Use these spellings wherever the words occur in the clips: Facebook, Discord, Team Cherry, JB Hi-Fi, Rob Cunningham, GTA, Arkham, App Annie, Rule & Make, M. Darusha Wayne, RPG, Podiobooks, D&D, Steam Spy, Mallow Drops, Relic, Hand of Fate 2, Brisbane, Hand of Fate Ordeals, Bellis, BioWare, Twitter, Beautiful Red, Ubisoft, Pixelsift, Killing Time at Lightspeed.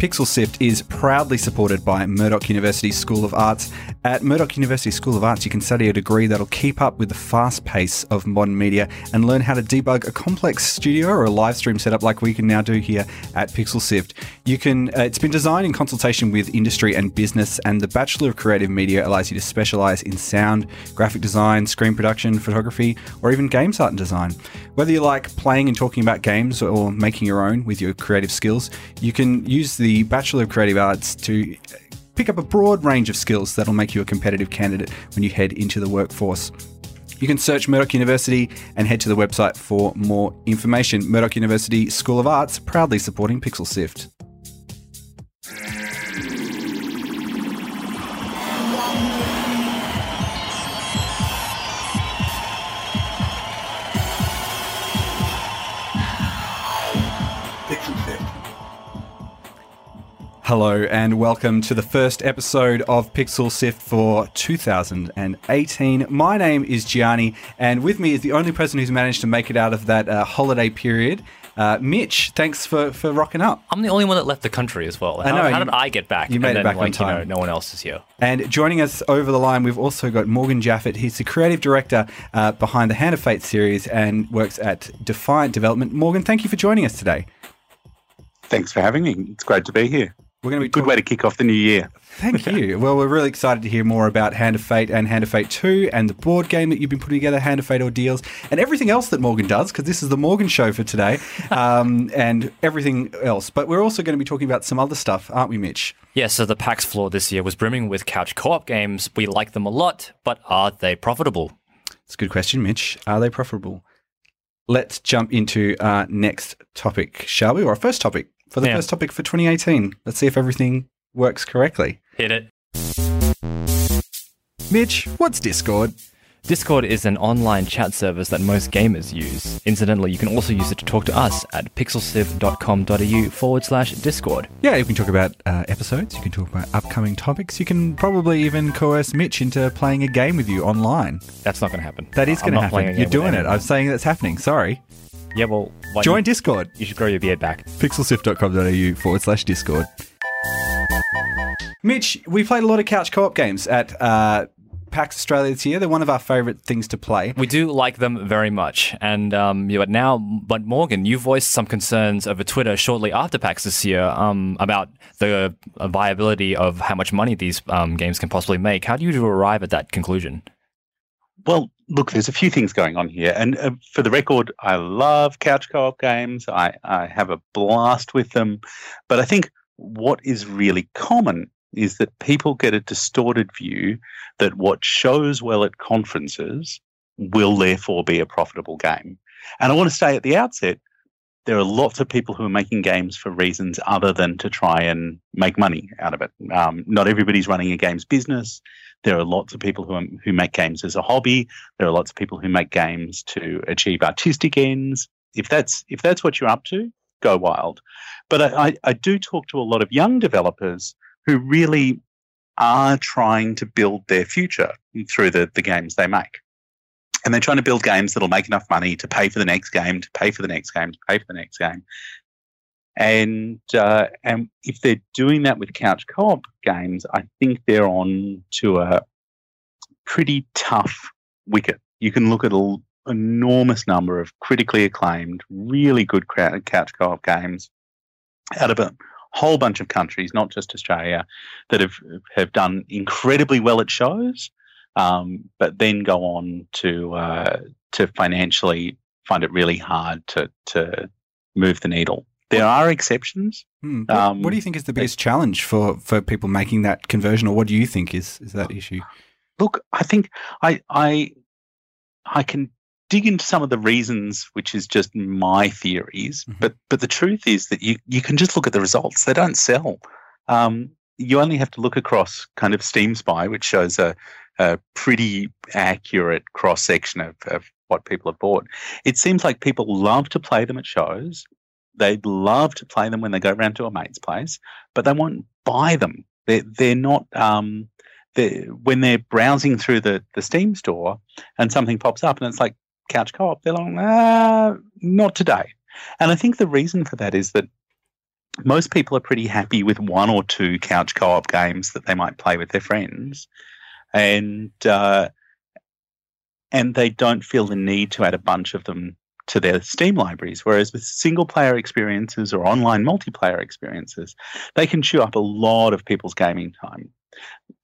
Pixelsift is proudly supported by Murdoch University School of Arts. At Murdoch University School of Arts, you can study a degree that'll keep up with the fast pace of modern media and learn how to debug a complex studio or a live stream setup like we can now do here at Pixelsift. You can, it's been designed in consultation with industry and business, and the Bachelor of Creative Media allows you to specialise in sound, graphic design, screen production, photography, or even games art and design. Whether you like playing and talking about games or making your own with your creative skills, you can use the Bachelor of Creative Arts to pick up a broad range of skills that'll make you a competitive candidate when you head into the workforce. You can search Murdoch University and head to the website for more information. Murdoch University School of Arts, proudly supporting Pixelsift. Hello and welcome to the first episode of Pixelsift for 2018. My name is Gianni, and with me is the only person who's managed to make it out of that holiday period. Mitch, thanks for rocking up. I'm the only one that left the country as well. How did I get back? You made it back on time. No one else is here. And joining us over the line, we've also got Morgan Jaffit. He's the creative director behind the Hand of Fate series and works at Defiant Development. Morgan, thank you for joining us today. Thanks for having me. It's great to be here. We're going to be good way to kick off the new year. Thank you. Well, we're really excited to hear more about Hand of Fate and Hand of Fate 2 and the board game that you've been putting together, Hand of Fate Ordeals, and everything else that Morgan does, because this is the Morgan show for today, and everything else. But we're also going to be talking about some other stuff, aren't we, Mitch? Yeah, so the PAX floor this year was brimming with couch co-op games. We like them a lot, but are they profitable? It's a good question, Mitch. Are they profitable? Let's jump into our next topic, shall we? Or our first topic. For the first topic for 2018. Let's see if everything works correctly. Hit it. Mitch, what's Discord? Discord is an online chat service that most gamers use. Incidentally, you can also use it to talk to us at pixelsiv.com.au/Discord. Yeah, you can talk about episodes. You can talk about upcoming topics. You can probably even coerce Mitch into playing a game with you online. That's not going to happen. That is going to happen. You're doing it. I'm saying that's happening. Sorry. Yeah, well... Join Discord. You should grow your beard back. pixelsift.com.au/Discord. Mitch, we played a lot of couch co-op games at PAX Australia this year. They're one of our favourite things to play. We do like them very much. And but Morgan, you voiced some concerns over Twitter shortly after PAX this year about the viability of how much money these games can possibly make. How do you arrive at that conclusion? Well, look, there's a few things going on here. And for the record, I love couch co-op games. I have a blast with them. But I think what is really common is that people get a distorted view that what shows well at conferences will therefore be a profitable game. And I want to say at the outset, there are lots of people who are making games for reasons other than to try and make money out of it. Not everybody's running a games business. There are lots of people who make games as a hobby. There are lots of people who make games to achieve artistic ends. If that's what you're up to, go wild. But I do talk to a lot of young developers who really are trying to build their future through the games they make. And they're trying to build games that'll make enough money to pay for the next game, to pay for the next game, to pay for the next game. And if they're doing that with couch co-op games, I think they're on to a pretty tough wicket. You can look at an enormous number of critically acclaimed, really good couch co-op games out of a whole bunch of countries, not just Australia, that have done incredibly well at shows, but then go on to financially find it really hard to move the needle. There are exceptions. What do you think is the biggest challenge for people making that conversion, or what do you think is that issue? Look, I think I can dig into some of the reasons, which is just my theories, but the truth is that you can just look at the results. They don't sell. You only have to look across kind of Steam Spy, which shows a pretty accurate cross-section of what people have bought. It seems like people love to play them at shows. They'd love to play them when they go round to a mate's place, but they won't buy them. They're not when they're browsing through the Steam store and something pops up and it's like couch co-op, they're like, not today. And I think the reason for that is that most people are pretty happy with one or two couch co-op games that they might play with their friends, and they don't feel the need to add a bunch of them to their Steam libraries, whereas with single-player experiences or online multiplayer experiences, they can chew up a lot of people's gaming time.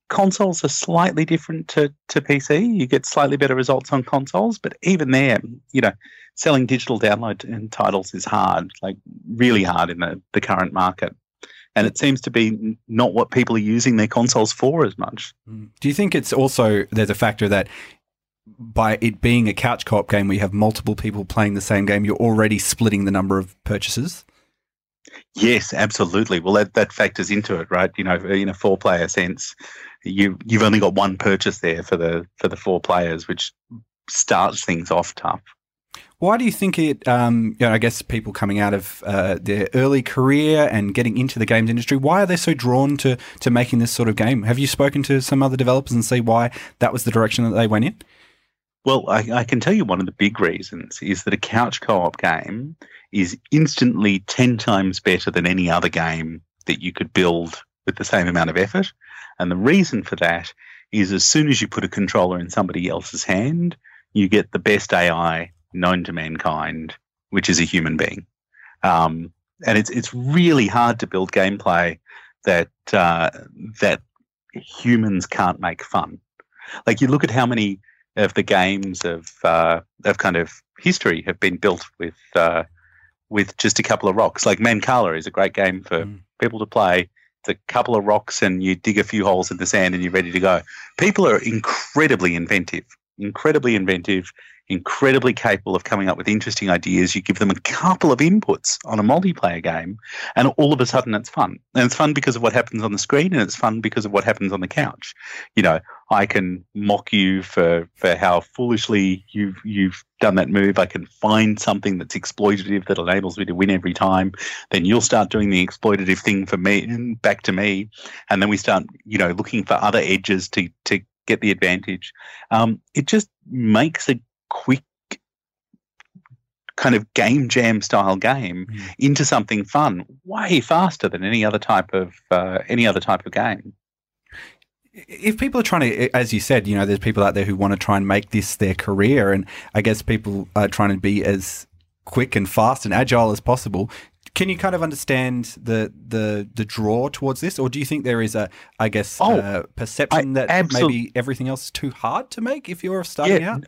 Consoles are slightly different to PC. You get slightly better results on consoles, but even there, selling digital download and titles is hard, like really hard in the current market. And it seems to be not what people are using their consoles for as much. Do you think it's also, there's a factor that by it being a couch co-op game where you have multiple people playing the same game, you're already splitting the number of purchases? Yes, absolutely. Well, that factors into it, right? In a four-player sense, you've only got one purchase there for the four players, which starts things off tough. Why do you think it? I guess people coming out of their early career and getting into the games industry, why are they so drawn to making this sort of game? Have you spoken to some other developers and see why that was the direction that they went in? Well, I can tell you one of the big reasons is that a couch co-op game is instantly 10 times better than any other game that you could build with the same amount of effort. And the reason for that is as soon as you put a controller in somebody else's hand, you get the best AI known to mankind, which is a human being. And it's really hard to build gameplay that humans can't make fun. Like, you look at how many of the games of kind of history have been built with just a couple of rocks. Like Mancala is a great game for people to play. It's a couple of rocks and you dig a few holes in the sand and you're ready to go. People are incredibly inventive, incredibly capable of coming up with interesting ideas. You give them a couple of inputs on a multiplayer game and all of a sudden it's fun. And it's fun because of what happens on the screen and it's fun because of what happens on the couch. I can mock you for how foolishly you've done that move. I can find something that's exploitative that enables me to win every time. Then you'll start doing the exploitative thing for me and back to me. And then we start, looking for other edges to get the advantage. It just makes a quick kind of game jam style game into something fun way faster than any other type of game. If people are trying to, as you said, there's people out there who want to try and make this their career, and I guess people are trying to be as quick and fast and agile as possible. Can you kind of understand the draw towards this, or do you think there is a perception that maybe everything else is too hard to make if you're starting out?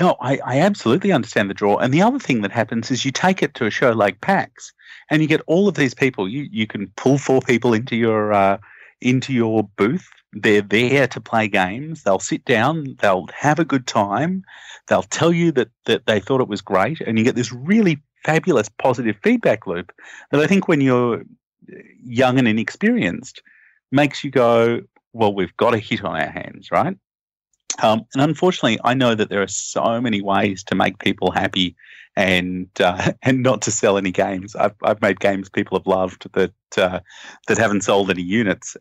No, I absolutely understand the draw. And the other thing that happens is you take it to a show like PAX, and you get all of these people. You can pull 4 people into your booth. They're there to play games. They'll sit down. They'll have a good time. They'll tell you that they thought it was great. And you get this really fabulous positive feedback loop that I think when you're young and inexperienced makes you go, well, we've got a hit on our hands, right? And unfortunately, I know that there are so many ways to make people happy and not to sell any games. I've made games people have loved that haven't sold any units.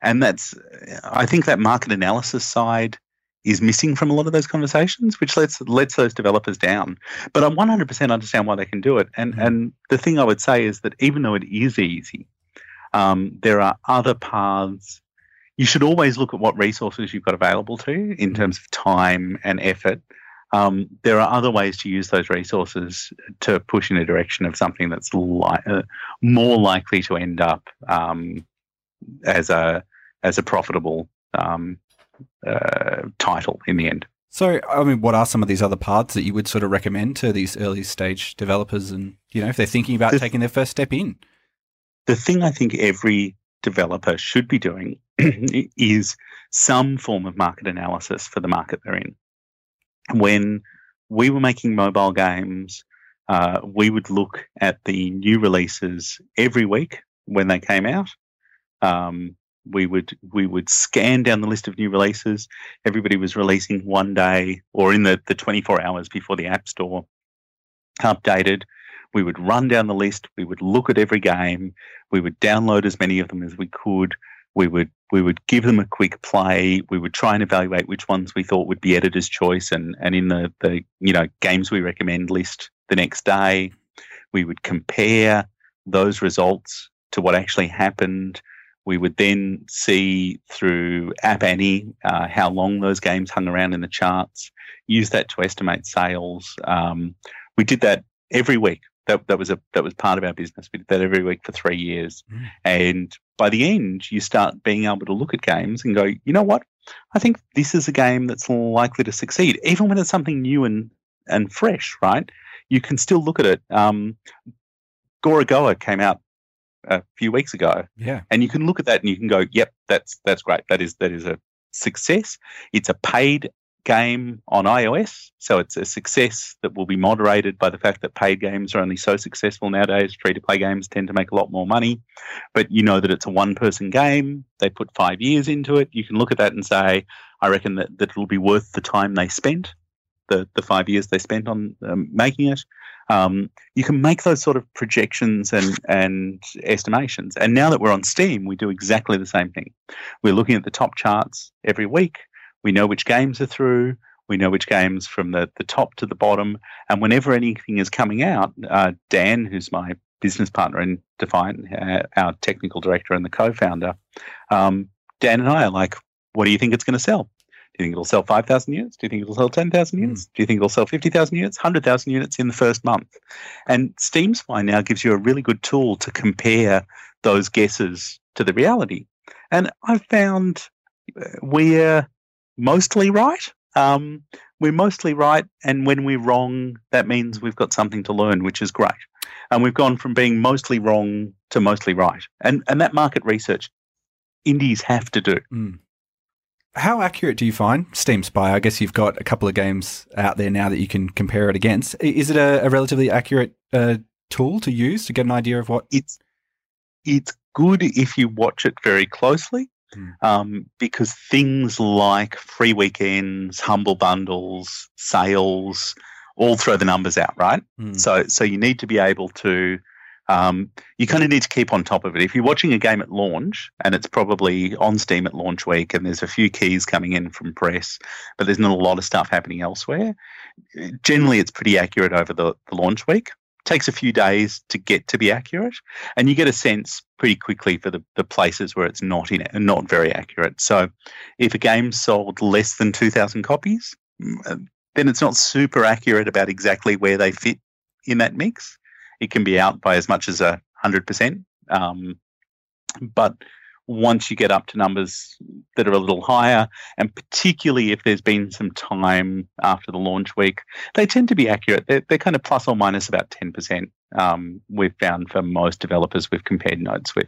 And that's, I think, that market analysis side is missing from a lot of those conversations, which lets those developers down. But I 100% understand why they can do it. And the thing I would say is that even though it is easy, there are other paths. You should always look at what resources you've got available to you in terms of time and effort. There are other ways to use those resources to push in a direction of something that's more likely to end up as a profitable title in the end. So, I mean, what are some of these other paths that you would sort of recommend to these early stage developers and, you know, if they're thinking about taking their first step in? The thing I think every developer should be doing is some form of market analysis for the market they're in. When we were making mobile games, we would look at the new releases every week when they came out. We would scan down the list of new releases. Everybody was releasing one day or in the 24 hours before the App Store updated. We would run down the list. We would look at every game. We would download as many of them as we could. We would give them a quick play. We would try and evaluate which ones we thought would be editor's choice and in the you know games we recommend list the next day. We would compare those results to what actually happened. We would then see through App Annie how long those games hung around in the charts, use that to estimate sales. We did that every week. That was part of our business. We did that every week for 3 years. Mm. And by the end, you start being able to look at games and go, you know what? I think this is a game that's likely to succeed, even when it's something new and fresh, right? You can still look at it. Gorogoa came out a few weeks ago, yeah, and you can look at that and you can go, yep, that's great. That is a success. It's a paid game on iOS, so it's a success that will be moderated by the fact that paid games are only so successful nowadays. Free-to-play games tend to make a lot more money, but you know that it's a one-person game. They put 5 years into it. You can look at that and say, I reckon that it'll be worth the time they spent, the 5 years they spent on making it. You can make those sort of projections and estimations. And now that we're on Steam, we do exactly the same thing. We're looking at the top charts every week. We know which games are through. We know which games from the top to the bottom. And whenever anything is coming out, Dan, who's my business partner in Defiant, our technical director and the co-founder, Dan and I are like, what do you think it's going to sell? Do you think it'll sell 5,000 units? Do you think it'll sell 10,000 units? Do you think it'll sell 50,000 units, 100,000 units in the first month? And Steam Spy now gives you a really good tool to compare those guesses to the reality. And I've found we're mostly right. We're mostly right. And when we're wrong, that means we've got something to learn, which is great. And we've gone from being mostly wrong to mostly right. And that market research indies have to do. Mm. How accurate do you find Steam Spy? I guess you've got a couple of games out there now that you can compare it against. Is it a relatively accurate tool to use to get an idea of what? It's good if you watch it very closely, because things like free weekends, humble bundles, sales, all throw the numbers out, right? Mm. So you need to be able to. You kind of need to keep on top of it. If you're watching a game at launch, and it's probably on Steam at launch week, and there's a few keys coming in from press, but there's not a lot of stuff happening elsewhere, generally it's pretty accurate over the launch week. Takes a few days to get to be accurate, and you get a sense pretty quickly for the places where it's not in and not very accurate. So if a game sold less than 2,000 copies, then it's not super accurate about exactly where they fit in that mix. It can be out by as much as 100%. But once you get up to numbers that are a little higher, and particularly if there's been some time after the launch week, they tend to be accurate. They're kind of plus or minus about 10%, we've found for most developers we've compared notes with.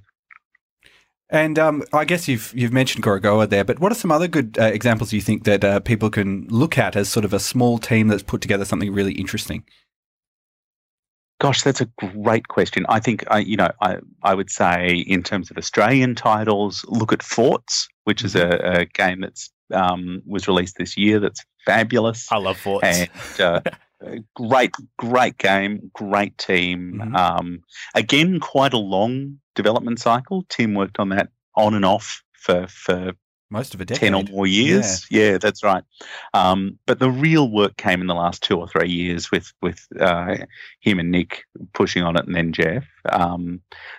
And I guess you've mentioned Gorogoa there, but what are some other good examples you think that people can look at as sort of a small team that's put together something really interesting? Gosh, that's a great question. I think, I would say in terms of Australian titles, look at Forts, which is a game that's was released this year. That's fabulous. I love Forts. And great game, great team. Mm-hmm. Again, quite a long development cycle. Tim worked on that on and off for most of a decade. 10 or more years. Yeah, that's right. But the real work came in the last 2 or 3 years with him and Nick pushing on it, and then Jeff.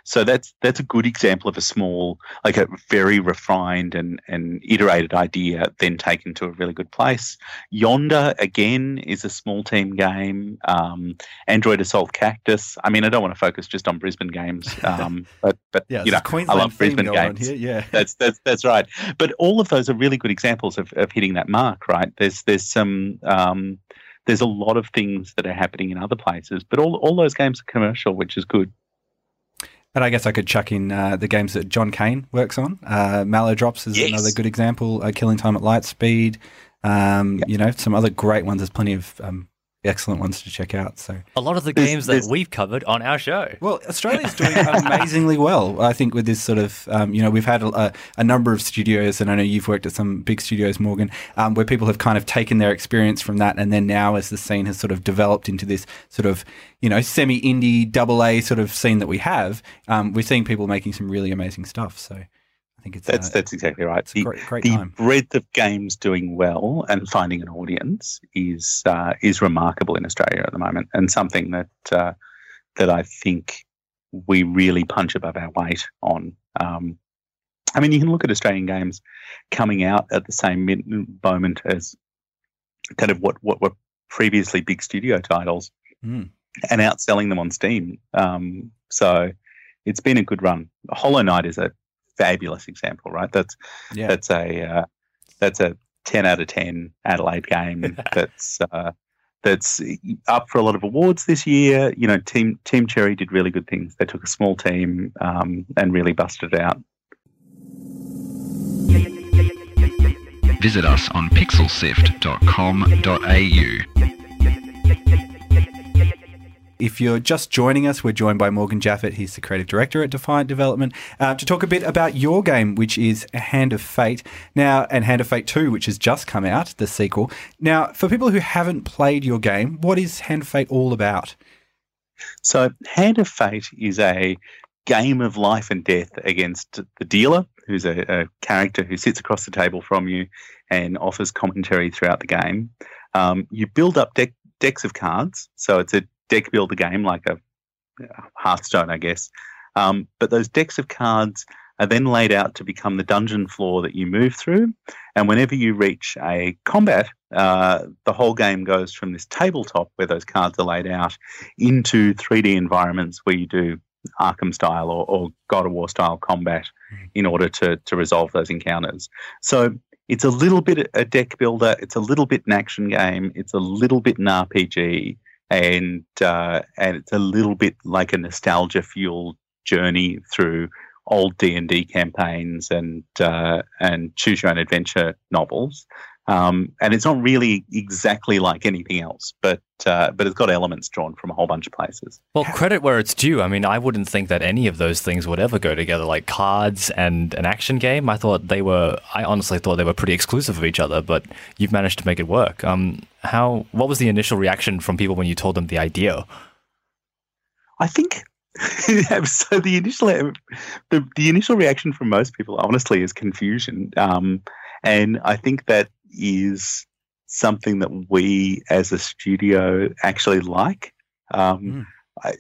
So that's a good example of a small, like a very refined and iterated idea then taken to a really good place. Yonder, again, is a small team game. Android Assault Cactus. I mean, I don't want to focus just on Brisbane games, but yeah, I love Brisbane games. Here, yeah. That's right. But all of those are really good examples of hitting that mark, right? There's some there's a lot of things that are happening in other places, but all those games are commercial, which is good. And I guess I could chuck in the games that John Cain works on. Mallow Drops is another good example. Killing Time at Lightspeed. You know, some other great ones. There's plenty of excellent ones to check out. So a lot of the games that we've covered on our show. Well, Australia's doing amazingly well, I think, with this sort of, you know, we've had a number of studios, and I know you've worked at some big studios, Morgan, where people have kind of taken their experience from that, and then now as the scene has sort of developed into this sort of, you know, semi-indie, double-A sort of scene that we have, we're seeing people making some really amazing stuff. So I think it's... that's exactly right. It's a great time. The breadth of games doing well and finding an audience is remarkable in Australia at the moment, and something that that I think we really punch above our weight on. I mean, you can look at Australian games coming out at the same moment as kind of what were previously big studio titles. Mm. And outselling them on Steam. So it's been a good run. Hollow Knight is a fabulous example, right? That's a 10 out of 10 Adelaide game that's up for a lot of awards this year. You know, Team Cherry did really good things. They took a small team and really busted it out. Visit us on pixelsift.com.au. If you're just joining us, we're joined by Morgan Jaffit. He's the creative director at Defiant Development, to talk a bit about your game, which is Hand of Fate now, and Hand of Fate 2, which has just come out, the sequel. Now, for people who haven't played your game, what is Hand of Fate all about? So Hand of Fate is a game of life and death against the dealer, who's a character who sits across the table from you and offers commentary throughout the game. You build up decks of cards, so it's a deck builder game, like a Hearthstone, I guess. But those decks of cards are then laid out to become the dungeon floor that you move through. And whenever you reach a combat, the whole game goes from this tabletop where those cards are laid out into 3D environments where you do Arkham style or God of War style combat in order to resolve those encounters. So it's a little bit a deck builder. It's a little bit an action game. It's a little bit an RPG. And it's a little bit like a nostalgia-fueled journey through old D&D campaigns and choose-your-own-adventure novels. And it's not really exactly like anything else, but it's got elements drawn from a whole bunch of places. Well, credit where it's due. I mean, I wouldn't think that any of those things would ever go together, like cards and an action game. I honestly thought they were pretty exclusive of each other, but you've managed to make it work. What was the initial reaction from people when you told them the idea? I think... so the initial reaction from most people, honestly, is confusion. And I think that is something that we as a studio actually like,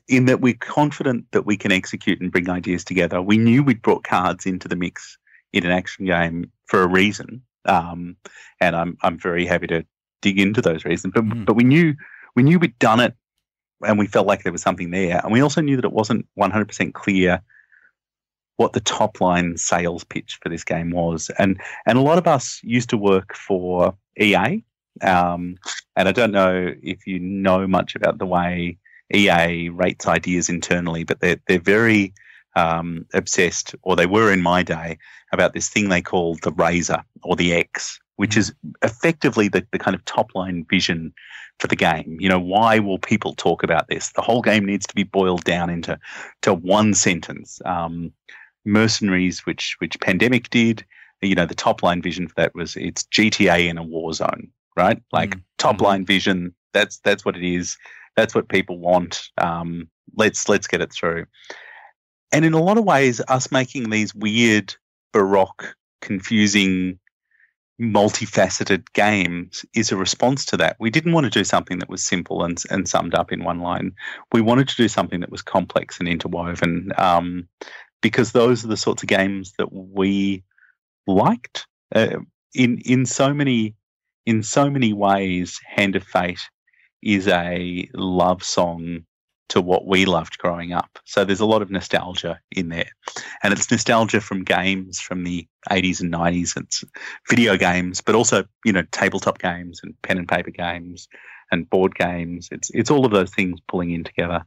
in that we're confident that we can execute and bring ideas together. We knew we'd brought cards into the mix in an action game for a reason, and I'm very happy to dig into those reasons. But we knew we'd done it, and we felt like there was something there. And we also knew that it wasn't 100% clear what the top line sales pitch for this game was. And a lot of us used to work for EA. And I don't know if you know much about the way EA rates ideas internally, but they're very obsessed, or they were in my day, about this thing they call the Razor or the X, which is effectively the kind of top line vision for the game. You know, why will people talk about this? The whole game needs to be boiled down into one sentence. Mercenaries, which Pandemic did, you know, the top line vision for that was it's GTA in a war zone, right? Like top line vision, that's what it is. That's what people want. Let's get it through. And in a lot of ways, us making these weird, baroque, confusing, multifaceted games is a response to that. We didn't want to do something that was simple and summed up in one line. We wanted to do something that was complex and interwoven. Because those are the sorts of games that we liked. In so many ways, Hand of Fate is a love song to what we loved growing up. So there's a lot of nostalgia in there, and it's nostalgia from games from the 80s and 90s. It's video games, but also, you know, tabletop games and pen and paper games and board games. It's all of those things pulling in together.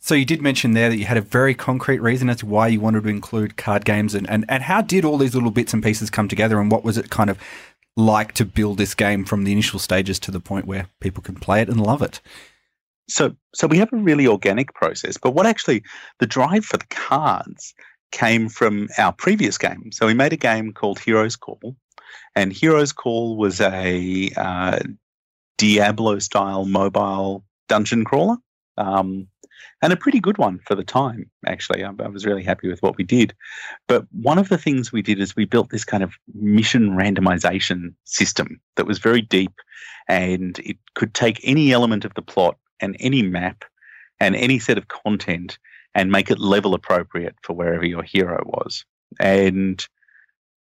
So you did mention there that you had a very concrete reason as to why you wanted to include card games, and how did all these little bits and pieces come together, and what was it kind of like to build this game from the initial stages to the point where people can play it and love it? So we have a really organic process, but what actually the drive for the cards came from our previous game. So we made a game called Heroes Call, and Heroes Call was a Diablo-style mobile dungeon crawler. And a pretty good one for the time, actually. I was really happy with what we did. But one of the things we did is we built this kind of mission randomization system that was very deep, and it could take any element of the plot and any map and any set of content and make it level appropriate for wherever your hero was. And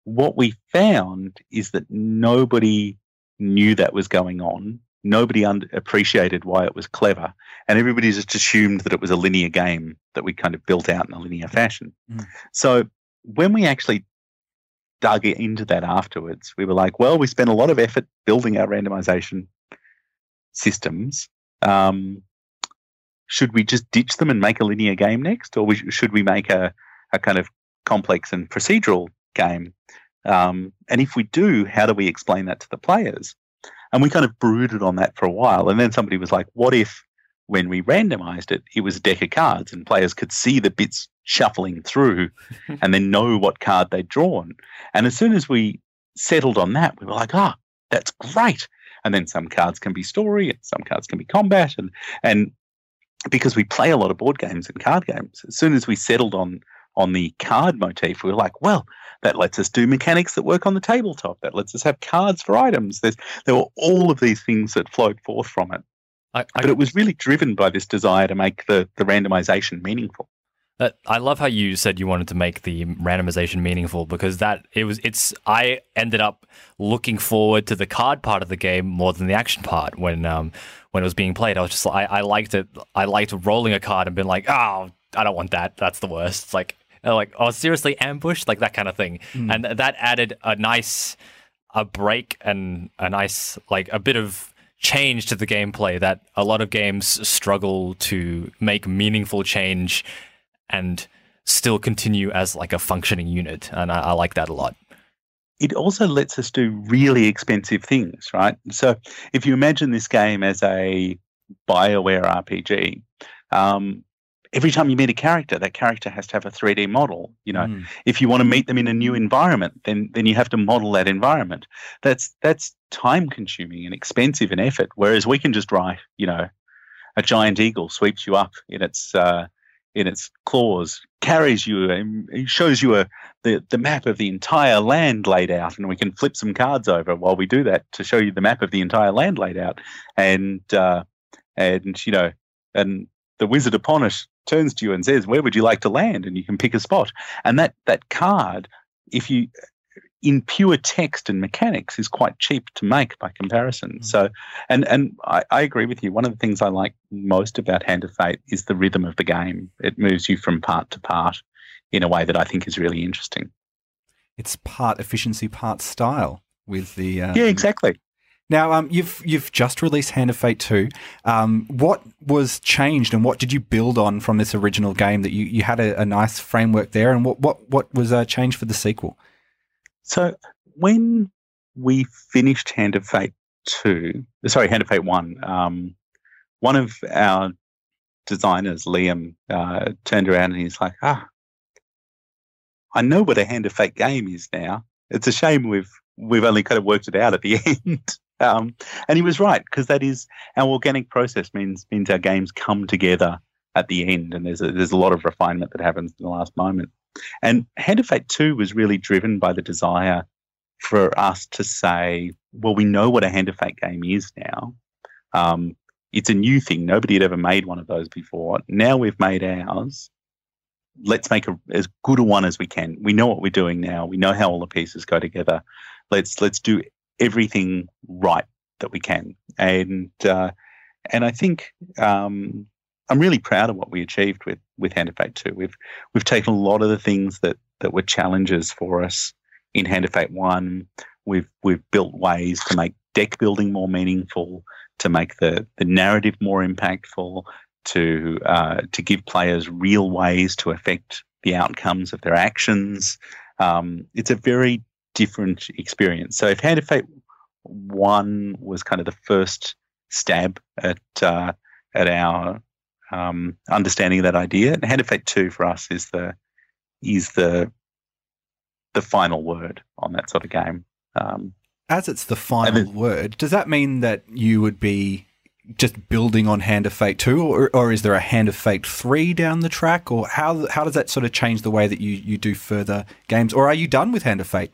what we found is that nobody knew that was going on. Nobody appreciated why it was clever, and everybody just assumed that it was a linear game that we kind of built out in a linear fashion. Mm. So when we actually dug into that afterwards, we were like, well, we spent a lot of effort building our randomization systems. Should we just ditch them and make a linear game next, or should we make a kind of complex and procedural game? And if we do, how do we explain that to the players? And we kind of brooded on that for a while. And then somebody was like, what if when we randomized it, it was a deck of cards and players could see the bits shuffling through and then know what card they'd drawn? And as soon as we settled on that, we were like, ah, that's great. And then some cards can be story and some cards can be combat. And because we play a lot of board games and card games, as soon as we settled on the card motif, we were like, well, that lets us do mechanics that work on the tabletop. That lets us have cards for items. There were all of these things that flowed forth from it. But it was really driven by this desire to make the randomization meaningful. I love how you said you wanted to make the randomization meaningful, because I ended up looking forward to the card part of the game more than the action part when it was being played. I was just like, I liked it. I liked rolling a card and being like, oh, I don't want that. That's the worst. It's like, oh, seriously, ambushed? Like, that kind of thing. Mm. And that added a nice break and a nice, like, a bit of change to the gameplay that a lot of games struggle to make meaningful change and still continue as, like, a functioning unit. And I like that a lot. It also lets us do really expensive things, right? So if you imagine this game as a BioWare RPG, every time you meet a character, that character has to have a 3D model. You know, if you want to meet them in a new environment, then you have to model that environment. That's time-consuming and expensive and effort. Whereas we can just write, you know, a giant eagle sweeps you up in its claws, carries you, and shows you the map of the entire land laid out, and we can flip some cards over while we do that to show you the map of the entire land laid out, and the wizard upon it turns to you and says, where would you like to land? And you can pick a spot. And that card, if you in pure text and mechanics, is quite cheap to make by comparison. Mm-hmm. So and I agree with you. One of the things I like most about Hand of Fate is the rhythm of the game. It moves you from part to part in a way that I think is really interesting. It's part efficiency, part style with the yeah, exactly. Now, you've just released Hand of Fate 2. What was changed, and what did you build on from this original game that you had a nice framework there? And what was changed for the sequel? So when we finished Hand of Fate 1, one of our designers, Liam, turned around and he's like, I know what a Hand of Fate game is now. It's a shame we've only kind of worked it out at the end. And he was right, because that is our organic process means our games come together at the end, and there's a lot of refinement that happens in the last moment. And Hand of Fate 2 was really driven by the desire for us to say, well, we know what a Hand of Fate game is now. It's a new thing. Nobody had ever made one of those before. Now we've made ours. Let's make as good a one as we can. We know what we're doing now. We know how all the pieces go together. Let's do everything right that we can, and I think I'm really proud of what we achieved with Hand of Fate 2. We've taken a lot of the things that were challenges for us in Hand of Fate 1. We've built ways to make deck building more meaningful, to make the narrative more impactful, to give players real ways to affect the outcomes of their actions. It's a very different experience. So if Hand of Fate 1 was kind of the first stab at our understanding of that idea, Hand of Fate 2 for us is the final word on that sort of game. As it's the final word, does that mean that you would be just building on Hand of Fate 2, or is there a Hand of Fate 3 down the track, or how does that sort of change the way that you do further games, or are you done with Hand of Fate?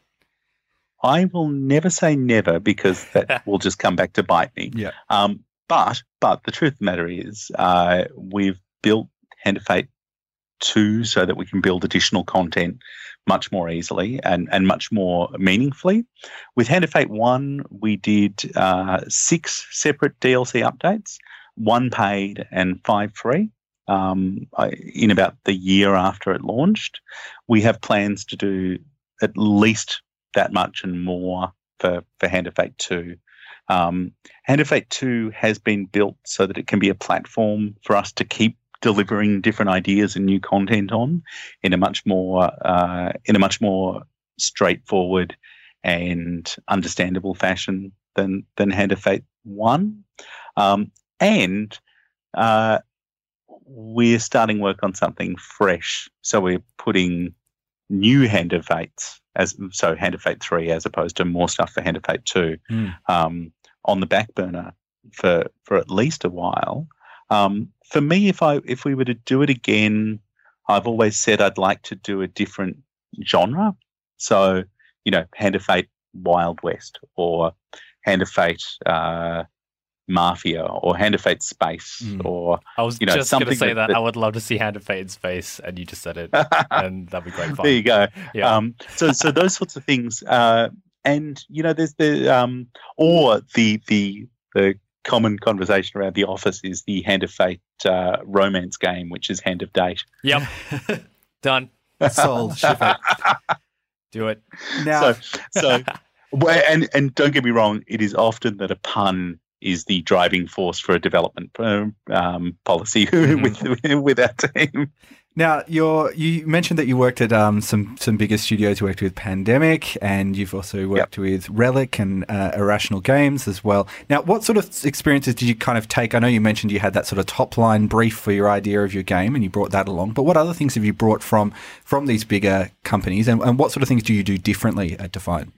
I will never say never, because that will just come back to bite me. Yeah. But the truth of the matter is, we've built Hand of Fate 2 so that we can build additional content much more easily and much more meaningfully. With Hand of Fate 1, we did 6 separate DLC updates, 1 paid and 5 free, in about the year after it launched. We have plans to do at least that much and more for Hand of Fate 2. Hand of Fate 2 has been built so that it can be a platform for us to keep delivering different ideas and new content on in a much more straightforward and understandable fashion than Hand of Fate 1. And we're starting work on something fresh, so we're putting new Hand of Fates, so Hand of Fate 3 as opposed to more stuff for Hand of Fate 2, on the back burner for at least a while. For me, if we were to do it again, I've always said I'd like to do a different genre. So, Hand of Fate Wild West, or Hand of Fate Mafia, or Hand of Fate Space, or I was just going to say that I would love to see Hand of Fate in space, and you just said it, and that'd be great fun. There you go. Yeah. So those sorts of things, and there's the common conversation around the office is the Hand of Fate romance game, which is Hand of Date. Yep, done, sold, ship it, do it now. So and don't get me wrong, it is often that a pun is the driving force for a development policy with our team. Now, you mentioned that you worked at some bigger studios. You worked with Pandemic, and you've also worked with Relic and Irrational Games as well. Now, what sort of experiences did you kind of take? I know you mentioned you had that sort of top-line brief for your idea of your game, and you brought that along. But what other things have you brought from these bigger companies, and what sort of things do you do differently at Defiant?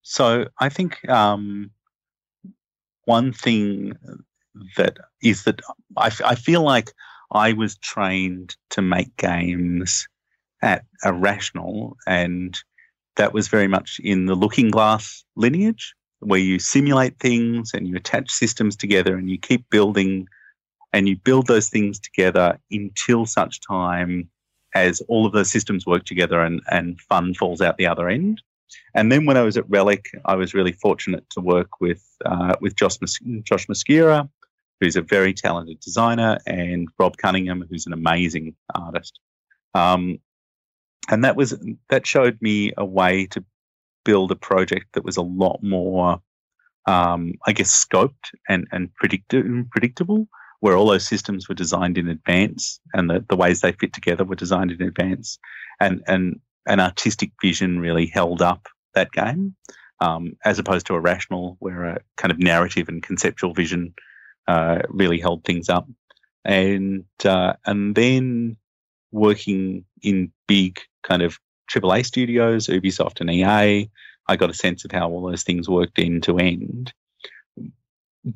So I think... one thing that I feel like I was trained to make games at Irrational, and that was very much in the Looking Glass lineage, where you simulate things and you attach systems together and you keep building, and you build those things together until such time as all of those systems work together and fun falls out the other end. And then when I was at Relic, I was really fortunate to work with Josh Mascara, who's a very talented designer, and Rob Cunningham, who's an amazing artist. And that showed me a way to build a project that was a lot more, scoped and predictable, where all those systems were designed in advance, and the ways they fit together were designed in advance, and an artistic vision really held up that game, as opposed to Irrational, where a kind of narrative and conceptual vision really held things up. And then working in big kind of AAA studios, Ubisoft and EA, I got a sense of how all those things worked end to end.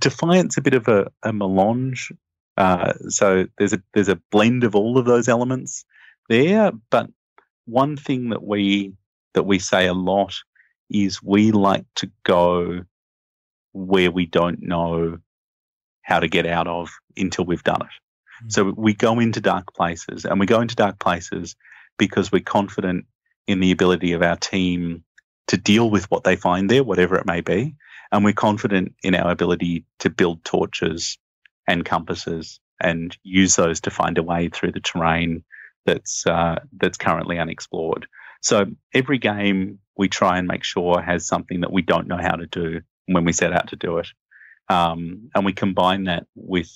Defiant's a bit of a melange, so there's a blend of all of those elements there, but one thing that we say a lot is we like to go where we don't know how to get out of until we've done it. Mm. So we go into dark places, and we go into dark places because we're confident in the ability of our team to deal with what they find there, whatever it may be, and we're confident in our ability to build torches and compasses and use those to find a way through the terrain that's currently unexplored. So every game we try and make sure has something that we don't know how to do when we set out to do it. And we combine that with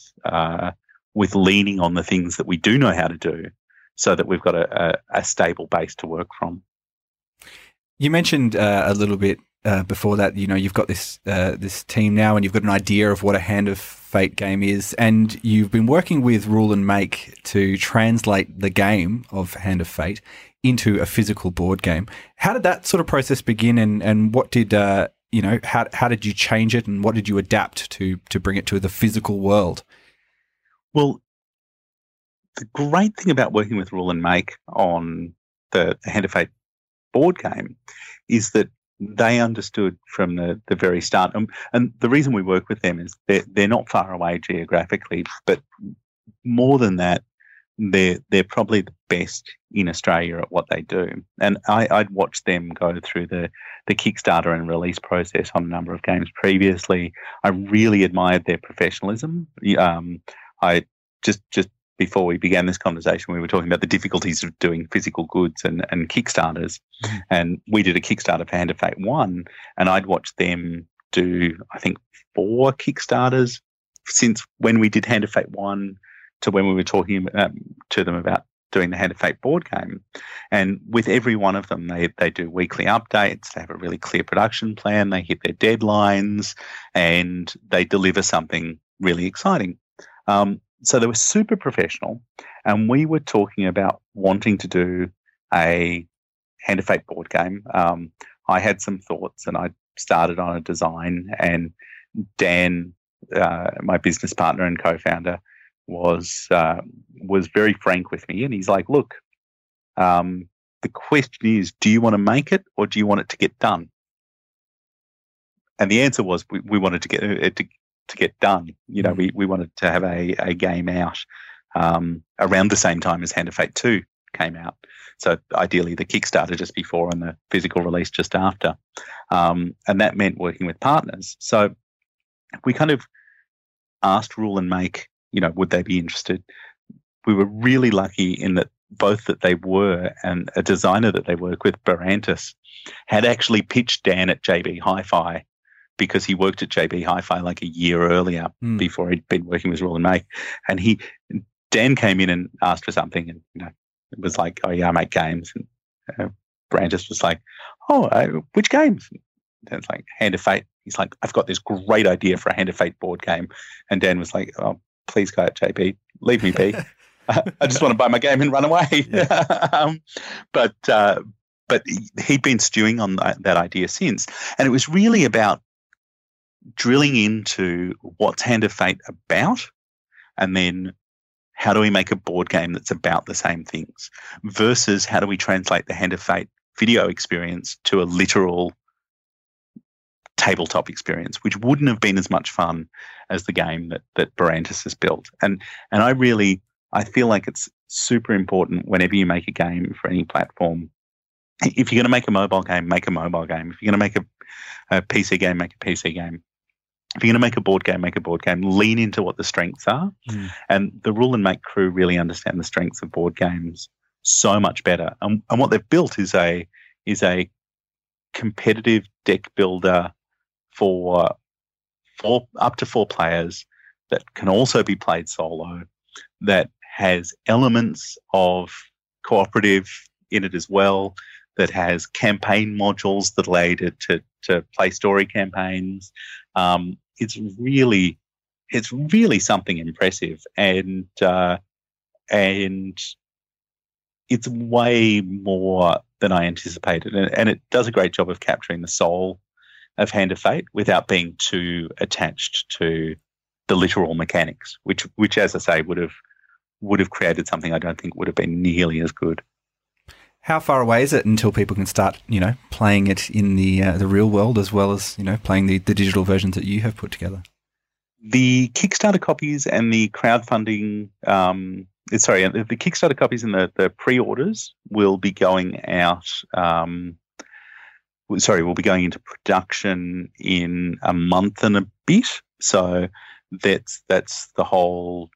leaning on the things that we do know how to do so that we've got a stable base to work from. You mentioned a little bit before that, you know, you've got this team now and you've got an idea of what a Hand of Fate game is, and you've been working with Rule and Make to translate the game of Hand of Fate into a physical board game. How did that sort of process begin, and what did you know, how did you change it and what did you adapt to bring it to the physical world? Well, the great thing about working with Rule and Make on the Hand of Fate board game is that they understood from the very start, and the reason we work with them is they're not far away geographically, but more than that, they're probably the best in Australia at what they do. And I'd watched them go through the Kickstarter and release process on a number of games previously. I really admired their professionalism. I just before we began this conversation, we were talking about the difficulties of doing physical goods and Kickstarters. And we did a Kickstarter for Hand of Fate 1, and I'd watched them do, I think, 4 Kickstarters since when we did Hand of Fate 1 to when we were talking to them about doing the Hand of Fate board game. And with every one of them, they do weekly updates, they have a really clear production plan, they hit their deadlines, and they deliver something really exciting. So they were super professional, and we were talking about wanting to do a Hand of Fate board game. I had some thoughts, and I started on a design, and Dan, my business partner and co-founder, was very frank with me, and he's like, "Look, the question is, do you want to make it, or do you want it to get done?" And the answer was, we wanted to get it to get done. You know, we wanted to have a game out around the same time as Hand of Fate 2 came out. So ideally the Kickstarter just before and the physical release just after. And that meant working with partners. So we kind of asked Rule and Make, you know, would they be interested? We were really lucky in that both that they were, and a designer that they work with, Barantis, had actually pitched Dan at JB Hi-Fi, because he worked at JB Hi-Fi like a year earlier before he'd been working with Rule and Make. And Dan came in and asked for something, and, you know, it was like, "Oh yeah, I make games." And Brandis was like, "Oh, which games?" And it's like, "Hand of Fate." He's like, "I've got this great idea for a Hand of Fate board game." And Dan was like, "Oh, please go at JB, leave me be. I just want to buy my game and run away." Yeah. But he'd been stewing on that idea since. And it was really about drilling into what's Hand of Fate about, and then how do we make a board game that's about the same things, versus how do we translate the Hand of Fate video experience to a literal tabletop experience, which wouldn't have been as much fun as the game that Barantis has built. And I feel like it's super important whenever you make a game for any platform. If you're going to make a mobile game, make a mobile game. If you're going to make a PC game, make a PC game. If you're going to make a board game, make a board game. Lean into what the strengths are. And the Rule and Make crew really understand the strengths of board games so much better. And what they've built is a competitive deck builder for up to 4 players that can also be played solo, that has elements of cooperative in it as well, that has campaign modules that allow you to play story campaigns. It's really something impressive, and it's way more than I anticipated. And it does a great job of capturing the soul of Hand of Fate without being too attached to the literal mechanics, which as I say would have created something I don't think would have been nearly as good. How far away is it until people can start, you know, playing it in the real world as well as, you know, playing the digital versions that you have put together? The Kickstarter copies and the crowdfunding, the Kickstarter copies and the pre-orders will be going out. We'll be going into production in a month and a bit. So that's the whole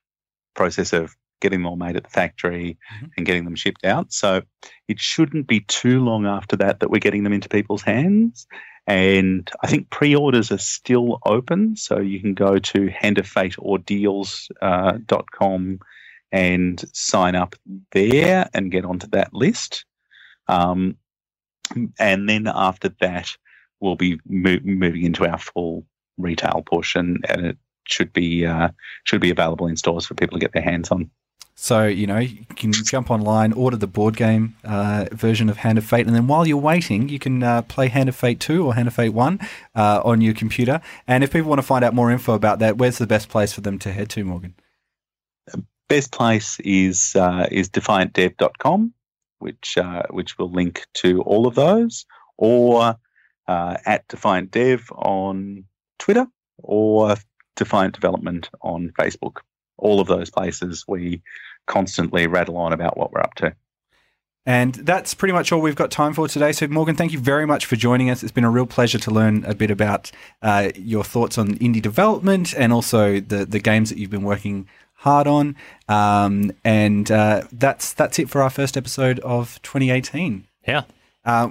process of getting them all made at the factory and getting them shipped out. So it shouldn't be too long after that that we're getting them into people's hands. And I think pre-orders are still open, so you can go to handofffateordeals.com and sign up there and get onto that list. And then after that, we'll be moving into our full retail push, and it should be available in stores for people to get their hands on. So, you know, you can jump online, order the board game version of Hand of Fate, and then while you're waiting, you can play Hand of Fate 2 or Hand of Fate 1 on your computer. And if people want to find out more info about that, where's the best place for them to head to, Morgan? Best place is defiantdev.com, which will link to all of those, or at Defiant Dev on Twitter, or Defiant Development on Facebook. All of those places we constantly rattle on about what we're up to. And that's pretty much all we've got time for today. So, Morgan, thank you very much for joining us. It's been a real pleasure to learn a bit about your thoughts on indie development and also the games that you've been working hard on. That's it for our first episode of 2018. Yeah.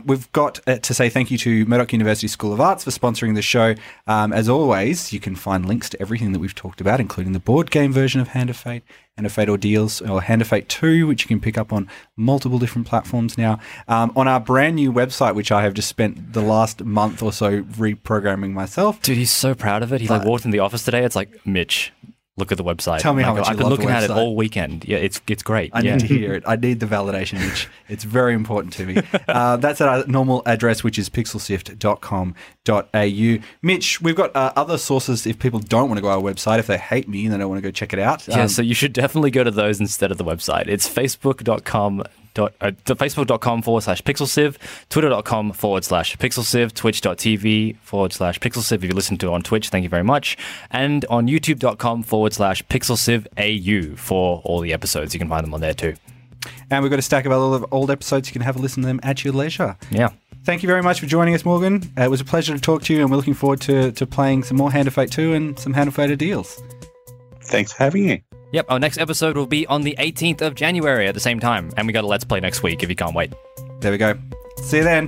We've got to say thank you to Murdoch University School of Arts for sponsoring the show. As always, you can find links to everything that we've talked about, including the board game version of Hand of Fate, Hand of Fate Ordeals, or Hand of Fate 2, which you can pick up on multiple different platforms now. On our brand new website, which I have just spent the last month or so reprogramming myself. Dude, he's so proud of it. He walked in the office today. It's like, Mitch, look at the website. Tell me how much I've been looking at it all weekend. Yeah, it's great. I need to hear it. I need the validation, which it's very important to me. That's at our normal address, which is pixelsift.com.au. Mitch, we've got other sources if people don't want to go to our website, if they hate me and they don't want to go check it out. Yeah, so you should definitely go to those instead of the website. It's facebook.com/pixelsiv, twitter.com/pixelsiv, twitch.tv/pixelsiv. If you listen to it on Twitch, thank you very much. And on youtube.com/pixelsivau for all the episodes. You can find them on there too. And we've got a stack of other old episodes. You can have a listen to them at your leisure. Yeah. Thank you very much for joining us, Morgan. It was a pleasure to talk to you, and we're looking forward to playing some more Hand of Fate 2 and some Hand of Fate Ordeals. Thanks for having me. Yep, our next episode will be on the 18th of January at the same time, and we got a Let's Play next week if you can't wait. There we go. See you then.